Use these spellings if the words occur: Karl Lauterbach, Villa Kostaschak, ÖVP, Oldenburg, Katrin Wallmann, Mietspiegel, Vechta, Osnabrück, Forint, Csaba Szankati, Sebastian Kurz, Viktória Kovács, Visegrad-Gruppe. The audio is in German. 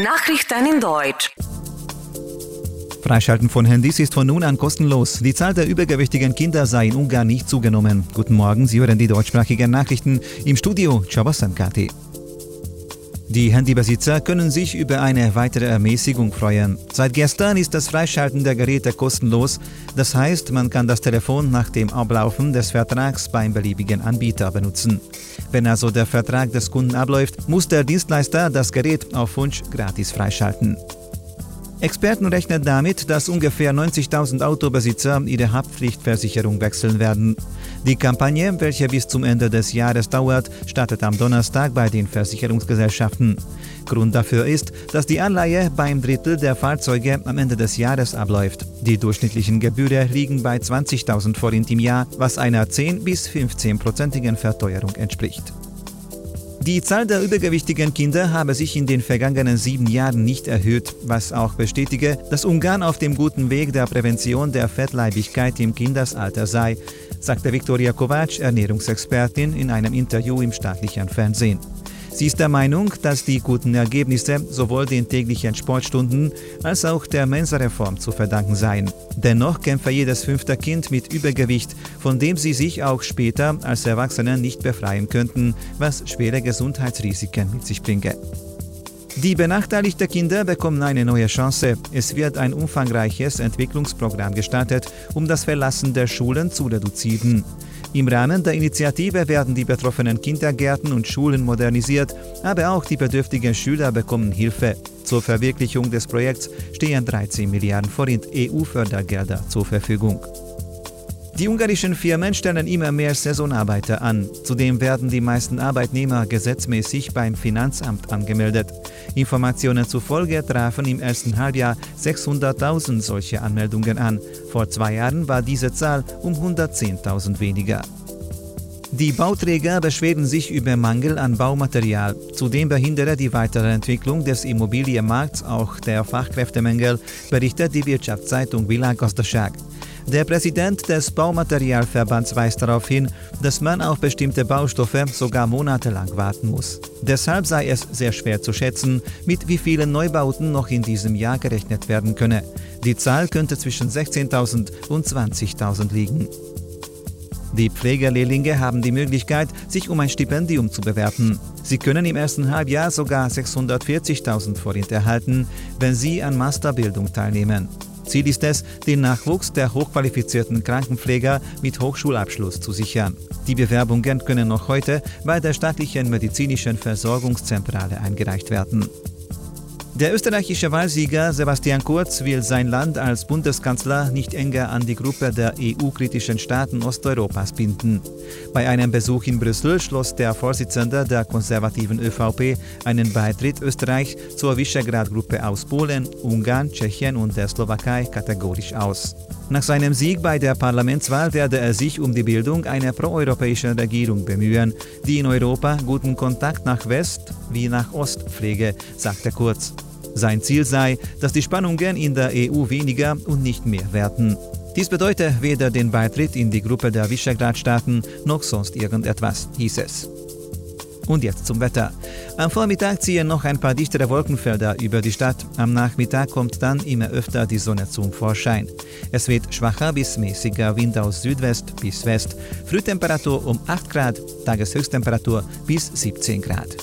Nachrichten in Deutsch. Freischalten von Handys ist von nun an kostenlos. Die Zahl der übergewichtigen Kinder sei in Ungarn nicht zugenommen. Guten Morgen, Sie hören die deutschsprachigen Nachrichten im Studio Csaba Szankati. Die Handybesitzer können sich über eine weitere Ermäßigung freuen. Seit gestern ist das Freischalten der Geräte kostenlos. Das heißt, man kann das Telefon nach dem Ablaufen des Vertrags beim beliebigen Anbieter benutzen. Wenn also der Vertrag des Kunden abläuft, muss der Dienstleister das Gerät auf Wunsch gratis freischalten. Experten rechnen damit, dass ungefähr 90.000 Autobesitzer ihre Haftpflichtversicherung wechseln werden. Die Kampagne, welche bis zum Ende des Jahres dauert, startet am Donnerstag bei den Versicherungsgesellschaften. Grund dafür ist, dass die Anleihe beim Drittel der Fahrzeuge am Ende des Jahres abläuft. Die durchschnittlichen Gebühren liegen bei 20.000 Forint im Jahr, was einer 10- bis 15-prozentigen Verteuerung entspricht. Die Zahl der übergewichtigen Kinder habe sich in den vergangenen 7 Jahren nicht erhöht, was auch bestätige, dass Ungarn auf dem guten Weg der Prävention der Fettleibigkeit im Kindesalter sei, sagte Viktória Kovács, Ernährungsexpertin, in einem Interview im staatlichen Fernsehen. Sie ist der Meinung, dass die guten Ergebnisse sowohl den täglichen Sportstunden als auch der Mensa-Reform zu verdanken seien. Dennoch kämpfe jedes 5. Kind mit Übergewicht, von dem sie sich auch später als Erwachsene nicht befreien könnten, was schwere Gesundheitsrisiken mit sich bringe. Die benachteiligten Kinder bekommen eine neue Chance. Es wird ein umfangreiches Entwicklungsprogramm gestartet, um das Verlassen der Schulen zu reduzieren. Im Rahmen der Initiative werden die betroffenen Kindergärten und Schulen modernisiert, aber auch die bedürftigen Schüler bekommen Hilfe. Zur Verwirklichung des Projekts stehen 13 Milliarden Forint EU-Fördergelder zur Verfügung. Die ungarischen Firmen stellen immer mehr Saisonarbeiter an. Zudem werden die meisten Arbeitnehmer gesetzmäßig beim Finanzamt angemeldet. Informationen zufolge trafen im ersten Halbjahr 600.000 solche Anmeldungen an. Vor 2 Jahren war diese Zahl um 110.000 weniger. Die Bauträger beschweren sich über Mangel an Baumaterial. Zudem behindere die weitere Entwicklung des Immobilienmarkts auch der Fachkräftemängel, berichtet die Wirtschaftszeitung Villa Kostaschak. Der Präsident des Baumaterialverbands weist darauf hin, dass man auf bestimmte Baustoffe sogar monatelang warten muss. Deshalb sei es sehr schwer zu schätzen, mit wie vielen Neubauten noch in diesem Jahr gerechnet werden könne. Die Zahl könnte zwischen 16.000 und 20.000 liegen. Die Pflegerlehrlinge haben die Möglichkeit, sich um ein Stipendium zu bewerben. Sie können im ersten Halbjahr sogar 640.000 Forint erhalten, wenn sie an Masterbildung teilnehmen. Ziel ist es, den Nachwuchs der hochqualifizierten Krankenpfleger mit Hochschulabschluss zu sichern. Die Bewerbungen können noch heute bei der staatlichen medizinischen Versorgungszentrale eingereicht werden. Der österreichische Wahlsieger Sebastian Kurz will sein Land als Bundeskanzler nicht enger an die Gruppe der EU-kritischen Staaten Osteuropas binden. Bei einem Besuch in Brüssel schloss der Vorsitzende der konservativen ÖVP einen Beitritt Österreichs zur Visegrad-Gruppe aus Polen, Ungarn, Tschechien und der Slowakei kategorisch aus. Nach seinem Sieg bei der Parlamentswahl werde er sich um die Bildung einer proeuropäischen Regierung bemühen, die in Europa guten Kontakt nach West wie nach Ost pflege, sagte Kurz. Sein Ziel sei, dass die Spannungen in der EU weniger und nicht mehr werden. Dies bedeute weder den Beitritt in die Gruppe der Visegrad-Staaten noch sonst irgendetwas, hieß es. Und jetzt zum Wetter. Am Vormittag ziehen noch ein paar dichtere Wolkenfelder über die Stadt. Am Nachmittag kommt dann immer öfter die Sonne zum Vorschein. Es weht schwacher bis mäßiger Wind aus Südwest bis West. Frühtemperatur um 8 Grad, Tageshöchsttemperatur bis 17 Grad.